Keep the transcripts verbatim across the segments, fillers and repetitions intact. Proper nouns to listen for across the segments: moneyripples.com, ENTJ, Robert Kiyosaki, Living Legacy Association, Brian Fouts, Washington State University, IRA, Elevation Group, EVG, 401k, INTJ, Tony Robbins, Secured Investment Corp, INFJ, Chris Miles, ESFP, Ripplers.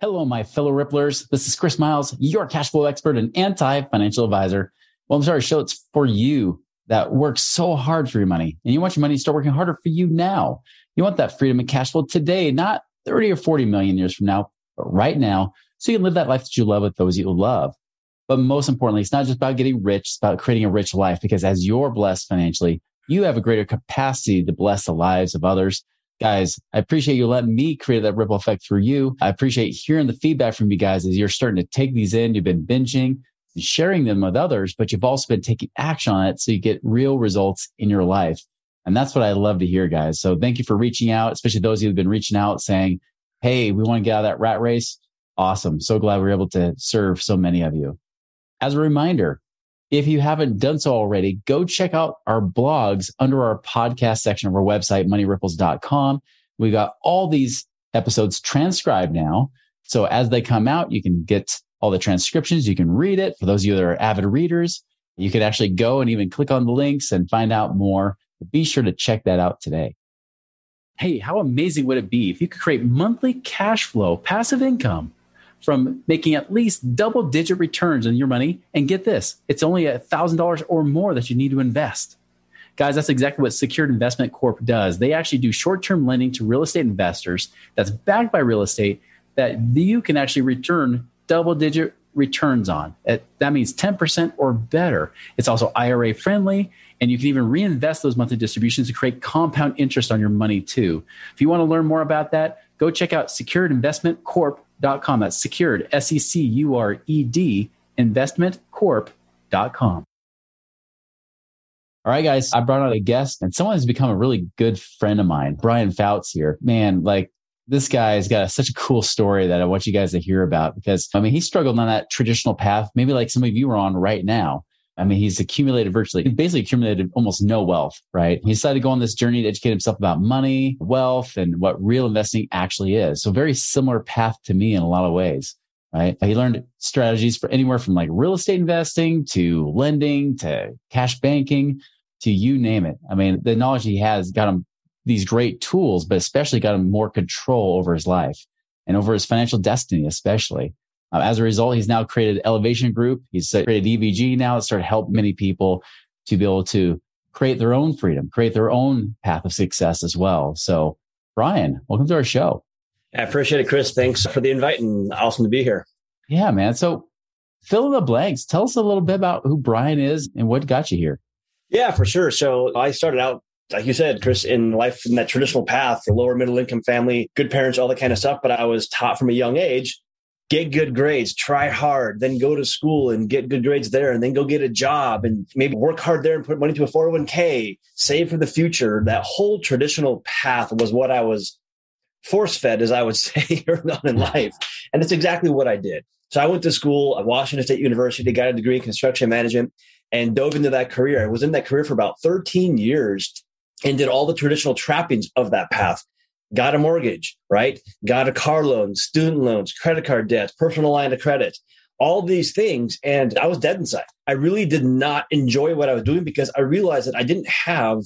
Hello, my fellow Ripplers. This is Chris Miles, your cash flow expert and anti-financial advisor. Well, I'm sorry, show it's for you that works so hard for your money. And you want your money to start working harder for you now. You want that freedom and cash flow today, not thirty or forty million years from now, but right now, so you can live that life that you love with those you love. But most importantly, it's not just about getting rich, it's about creating a rich life, because as you're blessed financially, you have a greater capacity to bless the lives of others. Guys, I appreciate you letting me create that ripple effect through you. I appreciate hearing the feedback from you guys as you're starting to take these in. You've been binging and sharing them with others, but you've also been taking action on it so you get real results in your life. And that's what I love to hear, guys. So thank you for reaching out, especially those of you who've been reaching out saying, hey, we want to get out of that rat race. Awesome. So glad we were able to serve so many of you. As a reminder, if you haven't done so already, go check out our blogs under our podcast section of our website, money ripples dot com. We've got all these episodes transcribed now. So as they come out, you can get all the transcriptions. You can read it. For those of you that are avid readers, you can actually go and even click on the links and find out more. Be sure to check that out today. Hey, how amazing would it be if you could create monthly cash flow, passive income from making at least double digit returns on your money? And get this, it's only one thousand dollars or more that you need to invest. Guys, that's exactly what Secured Investment Corp does. They actually do short-term lending to real estate investors that's backed by real estate that you can actually return double digit returns on. That means ten percent or better. It's also I R A friendly, and you can even reinvest those monthly distributions to create compound interest on your money too. If you want to learn more about that, go check out secured investment corp dot com. That's secured, S E C U R E D, investment corp dot com. All right, guys, I brought out a guest, and someone has become a really good friend of mine, Brian Fouts here. Man, like, this guy's got a, such a cool story that I want you guys to hear about, because, I mean, he struggled on that traditional path, maybe like some of you are on right now. I mean, he's accumulated virtually, he basically accumulated almost no wealth, right? He decided to go on this journey to educate himself about money, wealth, and what real investing actually is. So very similar path to me in a lot of ways, right? He learned strategies for anywhere from like real estate investing to lending to cash banking to you name it. I mean, the knowledge he has got him these great tools, but especially got him more control over his life and over his financial destiny, especially. Uh, as a result, he's now created Elevation Group. He's created E V G now to start to help many people to be able to create their own freedom, create their own path of success as well. So, Brian, welcome to our show. I appreciate it, Chris. Thanks for the invite and awesome to be here. Yeah, man. So fill in the blanks. Tell us a little bit about who Brian is and what got you here. Yeah, for sure. So I started out, like you said, Chris, in life, in that traditional path, the lower middle income family, good parents, all that kind of stuff. But I was taught from a young age, get good grades, try hard, then go to school and get good grades there, and then go get a job and maybe work hard there and put money to a four oh one k, save for the future. That whole traditional path was what I was force-fed, as I would say, early on in life. And it's exactly what I did. So I went to school at Washington State University, got a degree in construction management, and dove into that career. I was in that career for about thirteen years. And did all the traditional trappings of that path. Got a mortgage, right? Got a car loan, student loans, credit card debts, personal line of credit, all these things. And I was dead inside. I really did not enjoy what I was doing, because I realized that I didn't have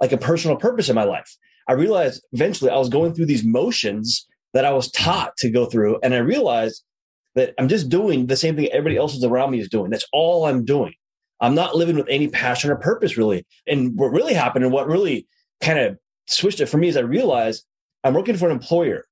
like a personal purpose in my life. I realized eventually I was going through these motions that I was taught to go through. And I realized that I'm just doing the same thing everybody else around me is doing. That's all I'm doing. I'm not living with any passion or purpose, really. And what really happened and what really kind of switched it for me is I realized I'm working for an employer.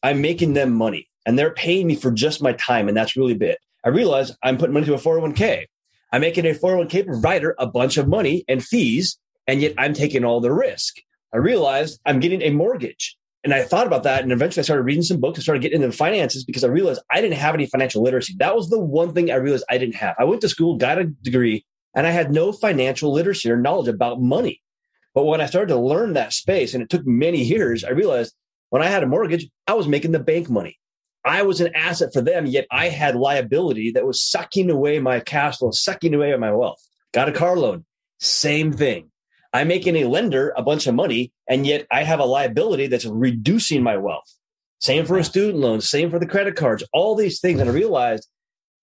I'm making them money and they're paying me for just my time. And that's really big. I realized I'm putting money to a four oh one k. I'm making a four oh one k provider a bunch of money and fees, and yet I'm taking all the risk. I realized I'm getting a mortgage. And I thought about that. And eventually I started reading some books and started getting into finances, because I realized I didn't have any financial literacy. That was the one thing I realized I didn't have. I went to school, got a degree, and I had no financial literacy or knowledge about money. But when I started to learn that space, and it took many years, I realized when I had a mortgage, I was making the bank money. I was an asset for them, yet I had liability that was sucking away my cash flow, sucking away my wealth. Got a car loan, same thing. I'm making a lender a bunch of money, and yet I have a liability that's reducing my wealth. Same for a student loan, same for the credit cards, all these things. And I realized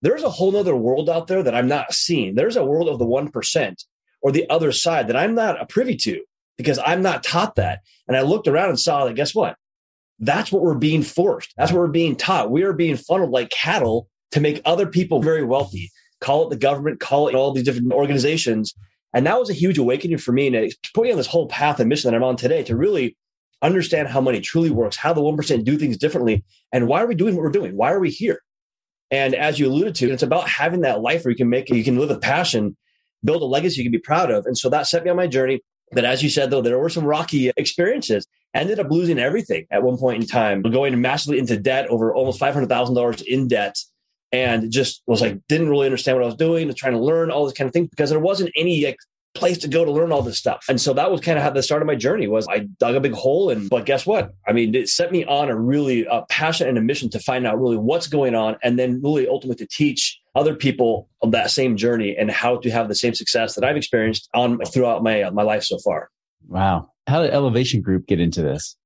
there's a whole other world out there that I'm not seeing. There's a world of the one percent or the other side that I'm not a privy to because I'm not taught that. And I looked around and saw that, guess what? That's what we're being forced. That's what we're being taught. We are being funneled like cattle to make other people very wealthy. Call it the government, call it all these different organizations. And that was a huge awakening for me. And it put me on this whole path and mission that I'm on today to really understand how money truly works, how the one percent do things differently, and why are we doing what we're doing? Why are we here? And as you alluded to, it's about having that life where you can make you can live with passion, build a legacy you can be proud of. And so that set me on my journey. But as you said, though, there were some rocky experiences. I ended up losing everything at one point in time, going massively into debt, over almost five hundred thousand dollars in debt, and just was like, didn't really understand what I was doing, was trying to learn all this kind of thing because there wasn't any like, place to go to learn all this stuff. And so that was kind of how the start of my journey was. I dug a big hole, and but guess what? I mean, it set me on a really a passion and a mission to find out really what's going on, and then really ultimately to teach other people of that same journey and how to have the same success that I've experienced on throughout my my life so far. Wow. How did Elevation Group get into this?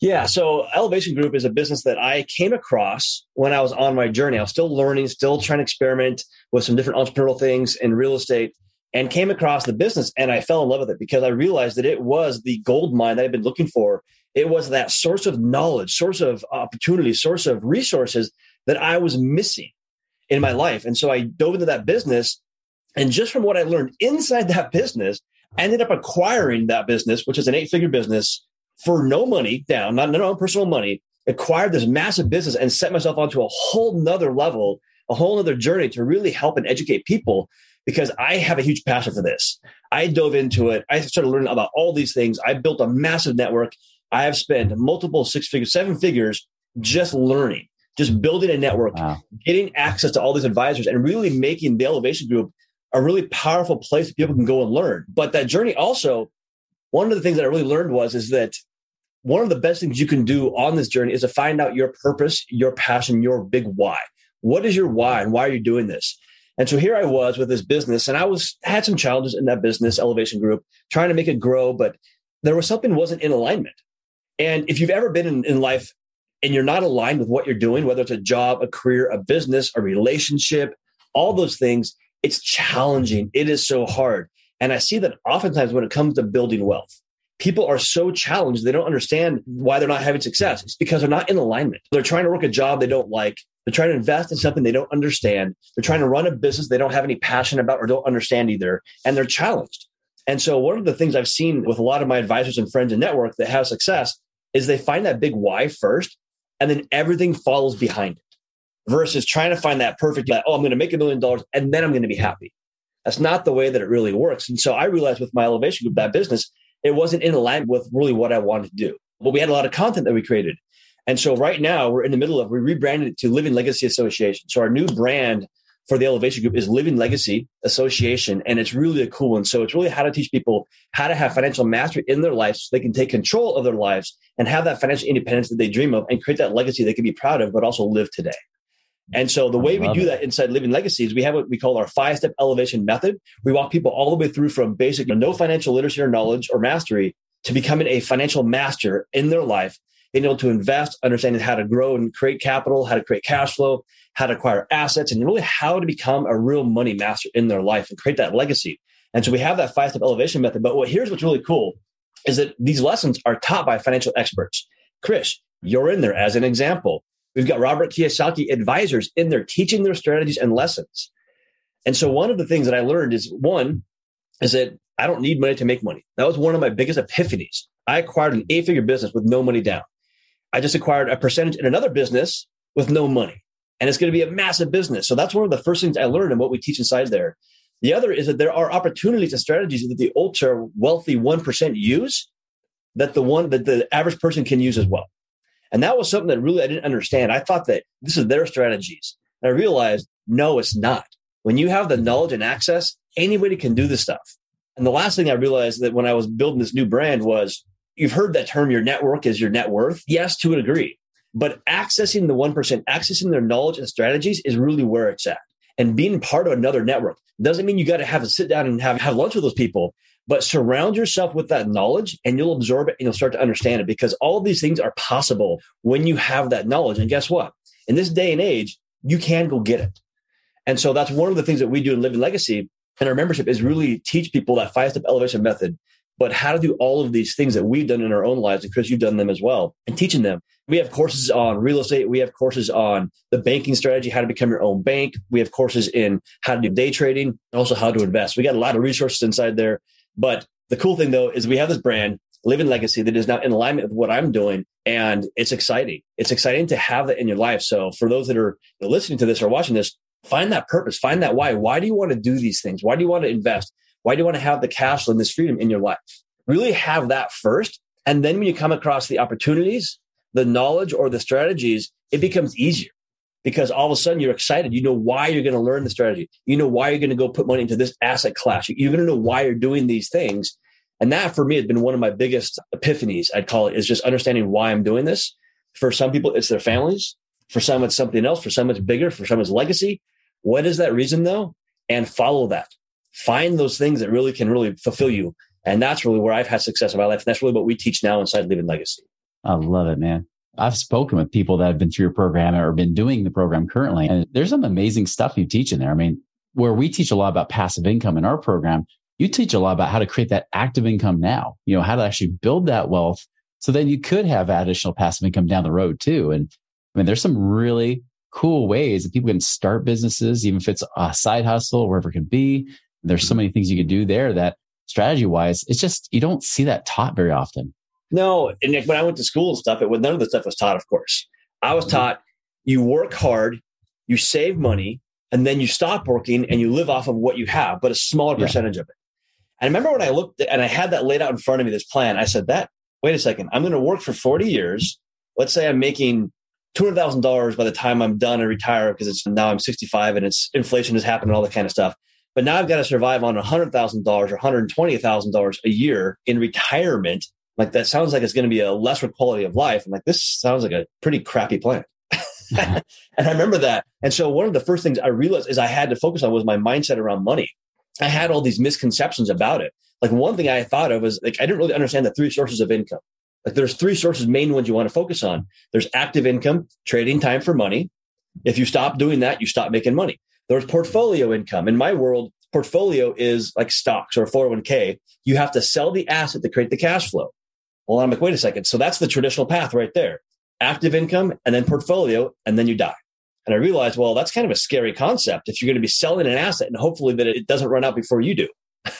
Yeah. So Elevation Group is a business that I came across when I was on my journey. I was still learning, still trying to experiment with some different entrepreneurial things in real estate, and came across the business, and I fell in love with it because I realized that it was the gold mine that I've been looking for. It was that source of knowledge, source of opportunity, source of resources that I was missing in my life. And so I dove into that business, and just from what I learned inside that business, I ended up acquiring that business, which is an eight-figure business, for no money down, not no personal money, acquired this massive business and set myself onto a whole nother level, a whole nother journey to really help and educate people. Because I have a huge passion for this. I dove into it. I started learning about all these things. I built a massive network. I have spent multiple six figures, seven figures just learning, just building a network, wow. Getting access to all these advisors, and really making the Elevation Group a really powerful place that people can go and learn. But that journey also, one of the things that I really learned was is that one of the best things you can do on this journey is to find out your purpose, your passion, your big why. What is your why and why are you doing this? And so here I was with this business, and I was had some challenges in that business, Elevation Group, trying to make it grow, but there was something wasn't in alignment. And if you've ever been in, in life and you're not aligned with what you're doing, whether it's a job, a career, a business, a relationship, all those things, it's challenging. It is so hard. And I see that oftentimes when it comes to building wealth, people are so challenged, they don't understand why they're not having success. It's because they're not in alignment. They're trying to work a job they don't like. They're trying to invest in something they don't understand. They're trying to run a business they don't have any passion about or don't understand either, and they're challenged. And so one of the things I've seen with a lot of my advisors and friends and network that have success is they find that big why first, and then everything follows behind it versus trying to find that perfect, like, oh, I'm going to make a million dollars and then I'm going to be happy. That's not the way that it really works. And so I realized with my Elevation Group, that business, it wasn't in alignment with really what I wanted to do. But we had a lot of content that we created. And so right now we're in the middle of, we rebranded it to Living Legacy Association. So our new brand for the Elevation Group is Living Legacy Association. And it's really a cool one. So it's really how to teach people how to have financial mastery in their lives so they can take control of their lives and have that financial independence that they dream of and create that legacy they can be proud of, but also live today. And so the way we do that inside Living Legacy is we have what we call our five-step elevation method. We walk people all the way through from basic no financial literacy or knowledge or mastery to becoming a financial master in their life, being able to invest, understanding how to grow and create capital, how to create cash flow, how to acquire assets, and really how to become a real money master in their life and create that legacy. And so we have that five-step elevation method. But what here's what's really cool is that these lessons are taught by financial experts. Chris, you're in there as an example. We've got Robert Kiyosaki advisors in there teaching their strategies and lessons. And so one of the things that I learned is, one, is that I don't need money to make money. That was one of my biggest epiphanies. I acquired an eight-figure business with no money down. I just acquired a percentage in another business with no money. And it's going to be a massive business. So that's one of the first things I learned and what we teach inside there. The other is that there are opportunities and strategies that the ultra wealthy one percent use that the one that the average person can use as well. And that was something that really I didn't understand. I thought that this is their strategies. And I realized, no, it's not. When you have the knowledge and access, anybody can do this stuff. And the last thing I realized that when I was building this new brand was, you've heard that term, your network is your net worth. Yes, to a degree. But accessing the one percent, accessing their knowledge and strategies is really where it's at. And being part of another network doesn't mean you got to have to sit down and have, have lunch with those people, but surround yourself with that knowledge and you'll absorb it and you'll start to understand it, because all of these things are possible when you have that knowledge. And guess what? In this day and age, you can go get it. And so that's one of the things that we do in Living Legacy and our membership is really teach people that five-step elevation method, but how to do all of these things that we've done in our own lives. And Chris, you've done them as well, and teaching them. We have courses on real estate. We have courses on the banking strategy, how to become your own bank. We have courses in how to do day trading and also how to invest. We got a lot of resources inside there. But the cool thing though, is we have this brand, Living Legacy, that is now in alignment with what I'm doing. And it's exciting. It's exciting to have that in your life. So for those that are listening to this or watching this, find that purpose, find that why. Why do you want to do these things? Why do you want to invest? Why do you want to have the cash flow and this freedom in your life? Really have that first. And then when you come across the opportunities, the knowledge or the strategies, it becomes easier because all of a sudden you're excited. You know why you're going to learn the strategy. You know why you're going to go put money into this asset class. You're going to know why you're doing these things. And that for me has been one of my biggest epiphanies, I'd call it, is just understanding why I'm doing this. For some people, it's their families. For some, it's something else. For some, it's bigger. For some, it's legacy. What is that reason though? And follow that. Find those things that really can really fulfill you. And that's really where I've had success in my life. And that's really what we teach now inside Living Legacy. I love it, man. I've spoken with people that have been through your program or been doing the program currently. And there's some amazing stuff you teach in there. I mean, where we teach a lot about passive income in our program, you teach a lot about how to create that active income now, you know, how to actually build that wealth. So then you could have additional passive income down the road too. And I mean, there's some really cool ways that people can start businesses, even if it's a side hustle, wherever it could be. There's so many things you could do there that strategy wise, it's just, you don't see that taught very often. No. And when I went to school and stuff, it was, none of the stuff was taught, of course. I was taught you work hard, you save money, and then you stop working and you live off of what you have, but a smaller percentage yeah. of it. And I remember when I looked at, and I had that laid out in front of me, this plan, I said that, wait a second, I'm going to work for forty years. Let's say I'm making two hundred thousand dollars by the time I'm done and retire, because it's now I'm sixty-five and it's inflation has happened and all that kind of stuff. But now I've got to survive on one hundred thousand dollars or one hundred twenty thousand dollars a year in retirement. Like, that sounds like it's going to be a lesser quality of life. I'm like, this sounds like a pretty crappy plan. And I remember that. And so one of the first things I realized is I had to focus on was my mindset around money. I had all these misconceptions about it. Like, one thing I thought of was like, I didn't really understand the three sources of income. Like, there's three sources, main ones you want to focus on. There's active income, trading time for money. If you stop doing that, you stop making money. There's portfolio income. In my world, portfolio is like stocks or four oh one k. You have to sell the asset to create the cash flow. Well, I'm like, wait a second. So that's the traditional path right there. Active income and then portfolio, and then you die. And I realized, well, that's kind of a scary concept if you're going to be selling an asset and hopefully that it doesn't run out before you do.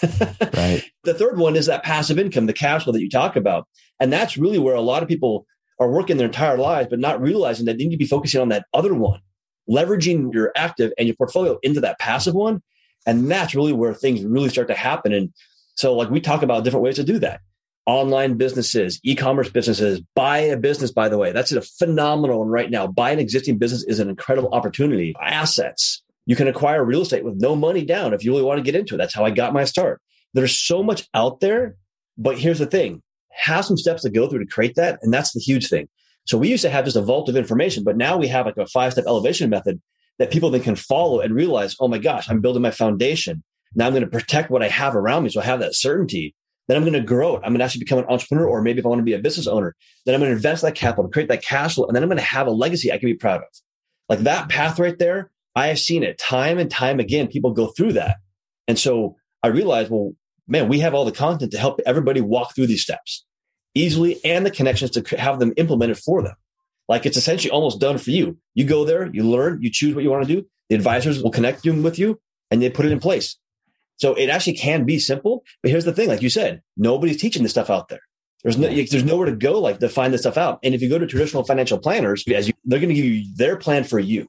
Right. The third one is that passive income, the cash flow that you talk about. And that's really where a lot of people are working their entire lives, but not realizing that they need to be focusing on that other one. Leveraging your active and your portfolio into that passive one. And that's really where things really start to happen. And so like we talk about different ways to do that. Online businesses, e-commerce businesses, buy a business, by the way, that's a phenomenal one right now. Buy an existing business is an incredible opportunity. Assets. You can acquire real estate with no money down if you really want to get into it. That's how I got my start. There's so much out there, but here's the thing. Have some steps to go through to create that. And that's the huge thing. So we used to have just a vault of information, but now we have like a five-step elevation method that people then can follow and realize, oh my gosh, I'm building my foundation. Now I'm going to protect what I have around me. So I have that certainty. Then I'm going to grow it. I'm going to actually become an entrepreneur, or maybe if I want to be a business owner, then I'm going to invest that capital, create that cash flow. And then I'm going to have a legacy I can be proud of. Like that path right there, I have seen it time and time again. People go through that. And so I realized, well, man, we have all the content to help everybody walk through these steps easily, and the connections to have them implemented for them. Like, it's essentially almost done for you. You go there, you learn, you choose what you want to do. The advisors will connect you with you and they put it in place. So it actually can be simple, but here's the thing. Like you said, nobody's teaching this stuff out there. There's no, there's nowhere to go, like, to find this stuff out. And if you go to traditional financial planners, as you, they're going to give you their plan for you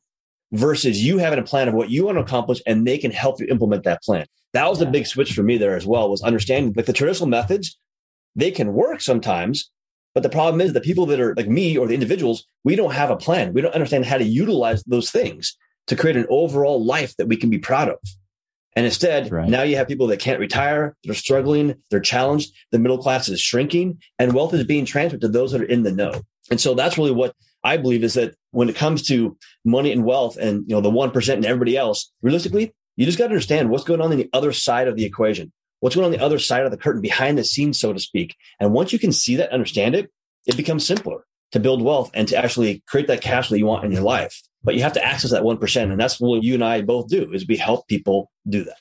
versus you having a plan of what you want to accomplish, and they can help you implement that plan. That was a big switch for me there as well, was understanding like the traditional methods. They can work sometimes, but the problem is the people that are like me or the individuals, we don't have a plan. We don't understand how to utilize those things to create an overall life that we can be proud of. And instead, right. now you have people that can't retire, they're struggling, they're challenged, the middle class is shrinking, and wealth is being transferred to those that are in the know. And so that's really what I believe is that when it comes to money and wealth and you know the one percent and everybody else, realistically, you just got to understand what's going on on the other side of the equation, what's going on the other side of the curtain, behind the scenes, so to speak. And once you can see that, understand it, it becomes simpler to build wealth and to actually create that cash that you want in your life. But you have to access that one percent. And that's what you and I both do, is we help people do that.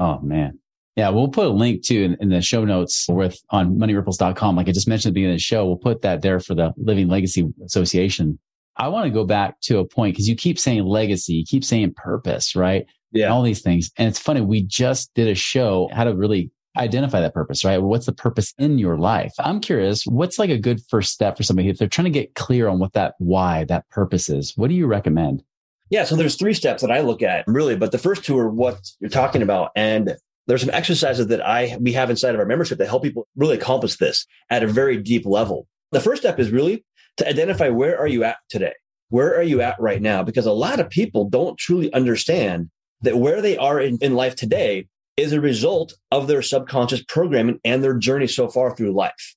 Oh, man. Yeah, we'll put a link too in, in the show notes with on money ripples dot com. Like I just mentioned at the beginning of the show, we'll put that there for the Living Legacy Association. I want to go back to a point because you keep saying legacy, you keep saying purpose, right? Yeah. And all these things. And it's funny, we just did a show how to really identify that purpose, right? What's the purpose in your life? I'm curious, what's like a good first step for somebody if they're trying to get clear on what that why, that purpose is? What do you recommend? Yeah, so there's three steps that I look at really, but the first two are what you're talking about. And there's some exercises that I we have inside of our membership that help people really accomplish this at a very deep level. The first step is really to identify where are you at today? Where are you at right now? Because a lot of people don't truly understand that where they are in, in life today is a result of their subconscious programming and their journey so far through life.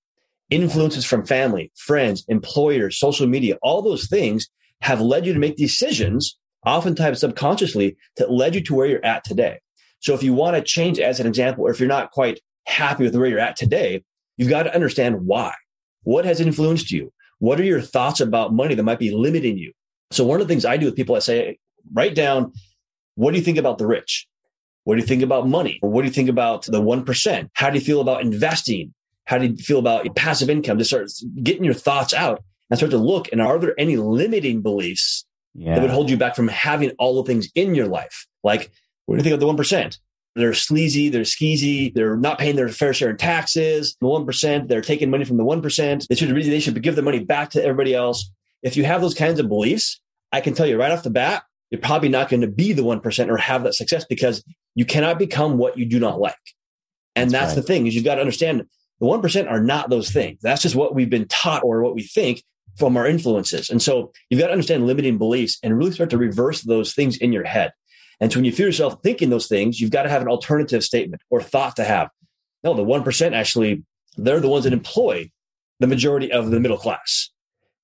Influences from family, friends, employers, social media, all those things have led you to make decisions, oftentimes subconsciously, that led you to where you're at today. So if you want to change, as an example, or if you're not quite happy with where you're at today, you've got to understand why. What has influenced you? What are your thoughts about money that might be limiting you? So one of the things I do with people, I say, write down, what do you think about the rich? What do you think about money? What do you think about the one percent? How do you feel about investing? How do you feel about passive income? Just start getting your thoughts out and start to look. And are there any limiting beliefs yeah. that would hold you back from having all the things in your life? Like, what do you think of the one percent? They're sleazy, they're skeezy, they're not paying their fair share in taxes. The one percent, they're taking money from the one percent. They should, they should give the money back to everybody else. If you have those kinds of beliefs, I can tell you right off the bat, you're probably not going to be the one percent or have that success, because you cannot become what you do not like. And that's, that's right. the thing is you've got to understand the one percent are not those things. That's just what we've been taught or what we think from our influences. And so you've got to understand limiting beliefs and really start to reverse those things in your head. And so when you feel yourself thinking those things, you've got to have an alternative statement or thought to have. No, the one percent actually, they're the ones that employ the majority of the middle class.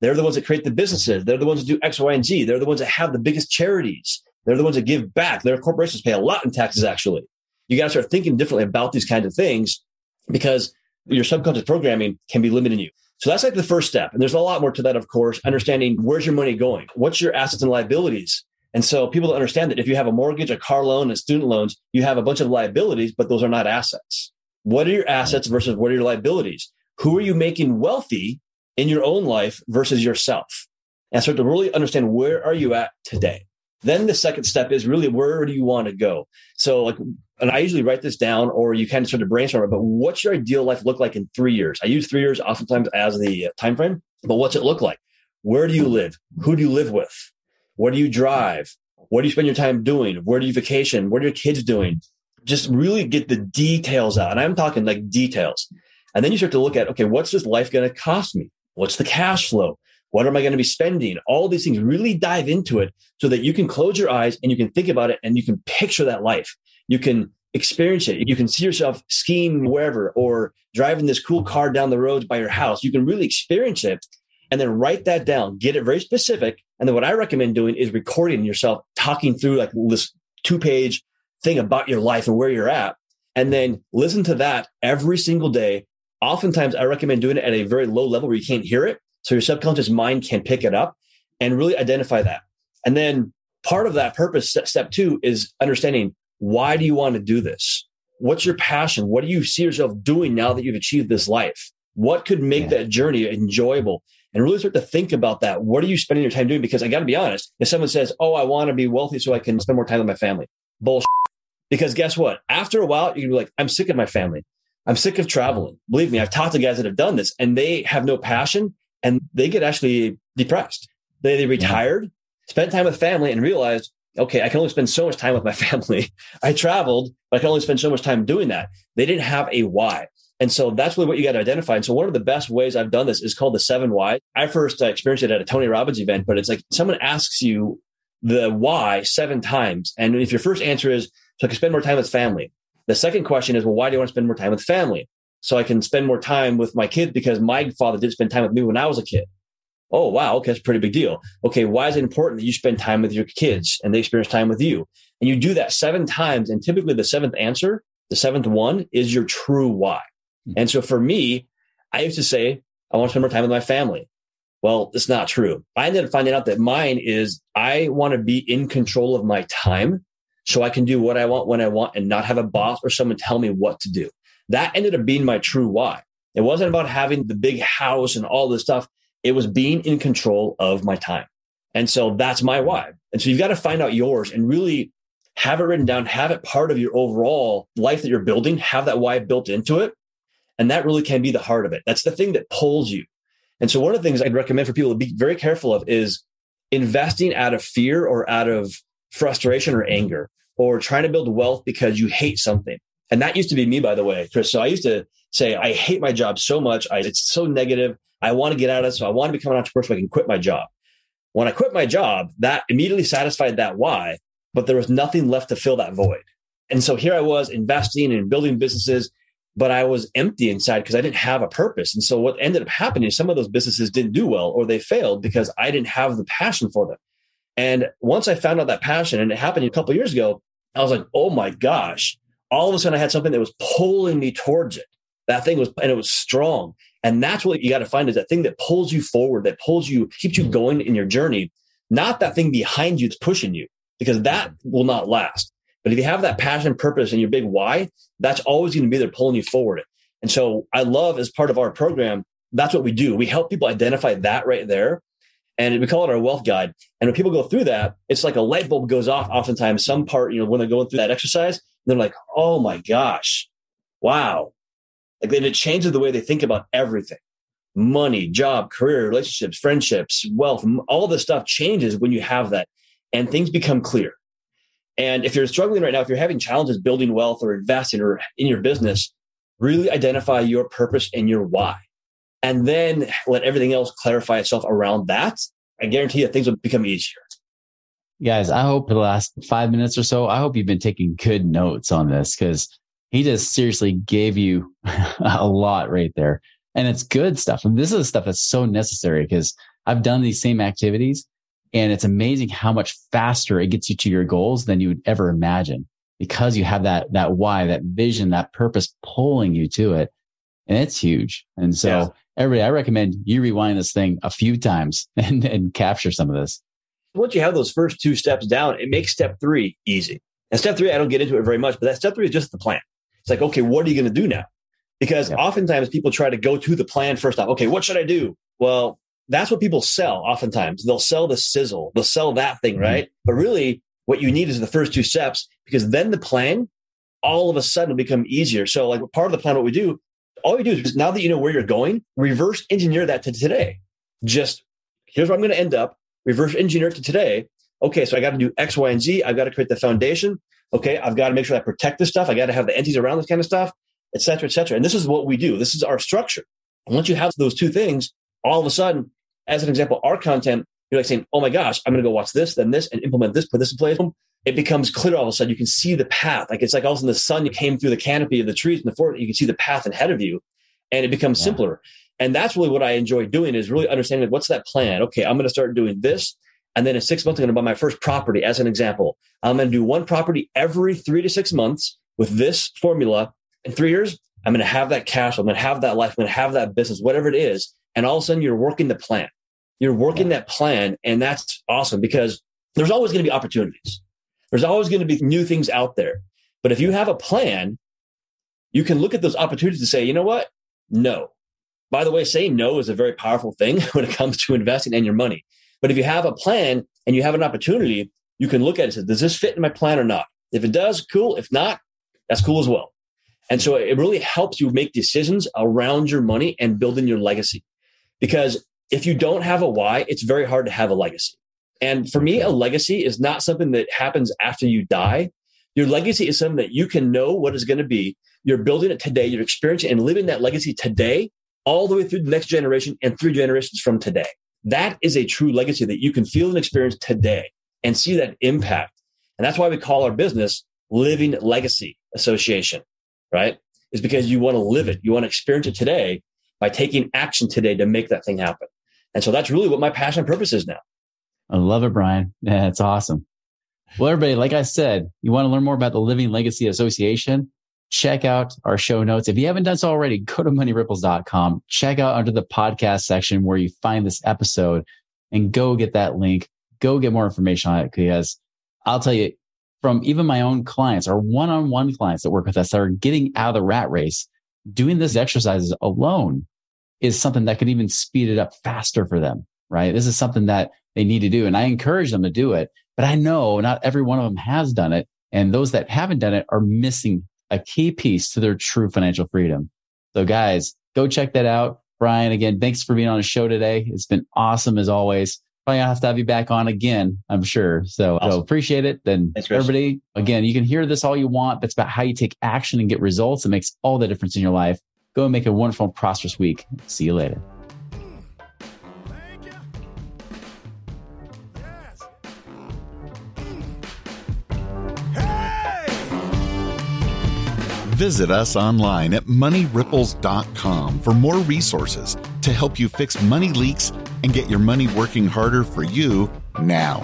They're the ones that create the businesses. They're the ones that do X, Y, and Z. They're the ones that have the biggest charities. They're the ones that give back. Their corporations pay a lot in taxes, actually. You got to start thinking differently about these kinds of things, because your subconscious programming can be limiting you. So that's like the first step. And there's a lot more to that, of course, understanding where's your money going? What's your assets and liabilities? And so people don't understand that if you have a mortgage, a car loan, and student loans, you have a bunch of liabilities, but those are not assets. What are your assets versus what are your liabilities? Who are you making wealthy in your own life versus yourself? And start to really understand, where are you at today? Then the second step is really, where do you want to go? So like, and I usually write this down, or you kind of start to brainstorm it, but what's your ideal life look like in three years? I use three years oftentimes as the time frame, but what's it look like? Where do you live? Who do you live with? What do you drive? What do you spend your time doing? Where do you vacation? What are your kids doing? Just really get the details out. And I'm talking like details. And then you start to look at, okay, what's this life going to cost me? What's the cash flow? What am I going to be spending? All these things, really dive into it so that you can close your eyes and you can think about it and you can picture that life. You can experience it. You can see yourself skiing wherever or driving this cool car down the road by your house. You can really experience it. And then write that down, get it very specific. And then what I recommend doing is recording yourself talking through like this two-page thing about your life and where you're at. And then listen to that every single day. Oftentimes, I recommend doing it at a very low level where you can't hear it, so your subconscious mind can pick it up and really identify that. And then part of that purpose, step two, is understanding, why do you want to do this? What's your passion? What do you see yourself doing now that you've achieved this life? What could make yeah. that journey enjoyable? And really start to think about that. What are you spending your time doing? Because I got to be honest, if someone says, oh, I want to be wealthy so I can spend more time with my family, bullshit. Because guess what? After a while, you're gonna be like, I'm sick of my family. I'm sick of traveling. Believe me, I've talked to guys that have done this and they have no passion and they get actually depressed. They, they retired, spent time with family and realized, okay, I can only spend so much time with my family. I traveled, but I can only spend so much time doing that. They didn't have a why. And so that's really what you got to identify. And so one of the best ways I've done this is called the seven why. I first uh, experienced it at a Tony Robbins event, but it's like someone asks you the why seven times. And if your first answer is, so I can spend more time with family. The second question is, well, why do I want to spend more time with family? So I can spend more time with my kids because my father did spend time with me when I was a kid. Oh, wow. Okay. That's a pretty big deal. Okay. Why is it important that you spend time with your kids and they experience time with you? And you do that seven times. And typically the seventh answer, the seventh one is your true why. And so for me, I used to say, I want to spend more time with my family. Well, it's not true. I ended up finding out that mine is I want to be in control of my time so I can do what I want when I want and not have a boss or someone tell me what to do. That ended up being my true why. It wasn't about having the big house and all this stuff. It was being in control of my time. And so that's my why. And so you've got to find out yours and really have it written down, have it part of your overall life that you're building, have that why built into it. And that really can be the heart of it. That's the thing that pulls you. And so one of the things I'd recommend for people to be very careful of is investing out of fear or out of frustration or anger or trying to build wealth because you hate something. And that used to be me, by the way, Chris. So I used to say, I hate my job so much. I, it's so negative. I want to get out of it. So I want to become an entrepreneur so I can quit my job. When I quit my job, that immediately satisfied that why, but there was nothing left to fill that void. And so here I was investing and building businesses, but I was empty inside because I didn't have a purpose. And so what ended up happening is some of those businesses didn't do well or they failed because I didn't have the passion for them. And once I found out that passion, and it happened a couple of years ago, I was like, oh my gosh, all of a sudden I had something that was pulling me towards it. That thing was, and it was strong. And that's what you got to find is that thing that pulls you forward, that pulls you, keeps you going in your journey, not that thing behind you that's pushing you, because that will not last. But if you have that passion, purpose, and your big why, that's always going to be there pulling you forward. And so I love as part of our program, that's what we do. We help people identify that right there. And we call it our wealth guide. And when people go through that, it's like a light bulb goes off oftentimes. Some part, you know, when they're going through that exercise, they're like, oh my gosh, wow. Like, and it changes the way they think about everything. Money, job, career, relationships, friendships, wealth, all this stuff changes when you have that. And things become clear. And if you're struggling right now, if you're having challenges building wealth or investing or in your business, really identify your purpose and your why. And then let everything else clarify itself around that. I guarantee you things will become easier. Guys, I hope for the last five minutes or so, I hope you've been taking good notes on this because he just seriously gave you a lot right there. And it's good stuff. And this is stuff that's so necessary because I've done these same activities. And it's amazing how much faster it gets you to your goals than you would ever imagine because you have that, that why, that vision, that purpose pulling you to it. And it's huge. And so yeah. Everybody, I recommend you rewind this thing a few times and, and capture some of this. Once you have those first two steps down, it makes step three easy. And step three, I don't get into it very much, but that step three is just the plan. It's like, okay, what are you going to do now? Because yep. Oftentimes people try to go to the plan first off. Okay, what should I do? Well, that's what people sell oftentimes. They'll sell the sizzle. They'll sell that thing, right? But really what you need is the first two steps because then the plan all of a sudden will become easier. So like part of the plan, what we do, all we do is now that you know where you're going, reverse engineer that to today. Just here's where I'm going to end up. Reverse engineer it to today. Okay, so I got to do X, Y, and Z. I've got to create the foundation. Okay, I've got to make sure I protect this stuff. I got to have the entities around this kind of stuff, et cetera, et cetera. And this is what we do. This is our structure. And once you have those two things, all of a sudden, as an example, our content, you're like saying, oh my gosh, I'm going to go watch this, then this, and implement this, put this in place. It becomes clear all of a sudden. You can see the path. Like it's like all of a sudden the sun came through the canopy of the trees in the forest. You can see the path ahead of you and it becomes yeah. simpler. And that's really what I enjoy doing is really understanding like, what's that plan? Okay, I'm going to start doing this. And then in six months, I'm going to buy my first property as an example. I'm going to do one property every three to six months with this formula. In three years, I'm going to have that cash. I'm going to have that life. I'm going to have that business, whatever it is. And all of a sudden you're working the plan. You're working that plan. And that's awesome because there's always going to be opportunities. There's always going to be new things out there. But if you have a plan, you can look at those opportunities and say, you know what? No. By the way, saying no is a very powerful thing when it comes to investing and your money. But if you have a plan and you have an opportunity, you can look at it and say, does this fit in my plan or not? If it does, cool. If not, that's cool as well. And so it really helps you make decisions around your money and building your legacy. Because if you don't have a why, it's very hard to have a legacy. And for me, a legacy is not something that happens after you die. Your legacy is something that you can know what it's going to be. You're building it today. You're experiencing and living that legacy today, all the way through the next generation and three generations from today. That is a true legacy that you can feel and experience today and see that impact. And that's why we call our business Living Legacy Association, right? Is because you want to live it. You want to experience it today by taking action today to make that thing happen. And so that's really what my passion and purpose is now. I love it, Brian. Yeah, it's awesome. Well, everybody, like I said, you want to learn more about the Living Legacy Association? Check out our show notes. If you haven't done so already, go to money ripples dot com. Check out under the podcast section where you find this episode and go get that link. Go get more information on it, because I'll tell you, from even my own clients, our one-on-one clients that work with us that are getting out of the rat race, doing this exercises alone is something that could even speed it up faster for them, right? This is something that they need to do. And I encourage them to do it, but I know not every one of them has done it. And those that haven't done it are missing a key piece to their true financial freedom. So guys, go check that out. Brian, again, thanks for being on the show today. It's been awesome as always. Probably have to have you back on again, I'm sure. So, awesome. So appreciate it. Then Thanks, everybody, again, you can hear this all you want, but it's about how you take action and get results. It makes all the difference in your life. Go and make a wonderful and prosperous week. See you later. Visit us online at money ripples dot com for more resources to help you fix money leaks and get your money working harder for you now.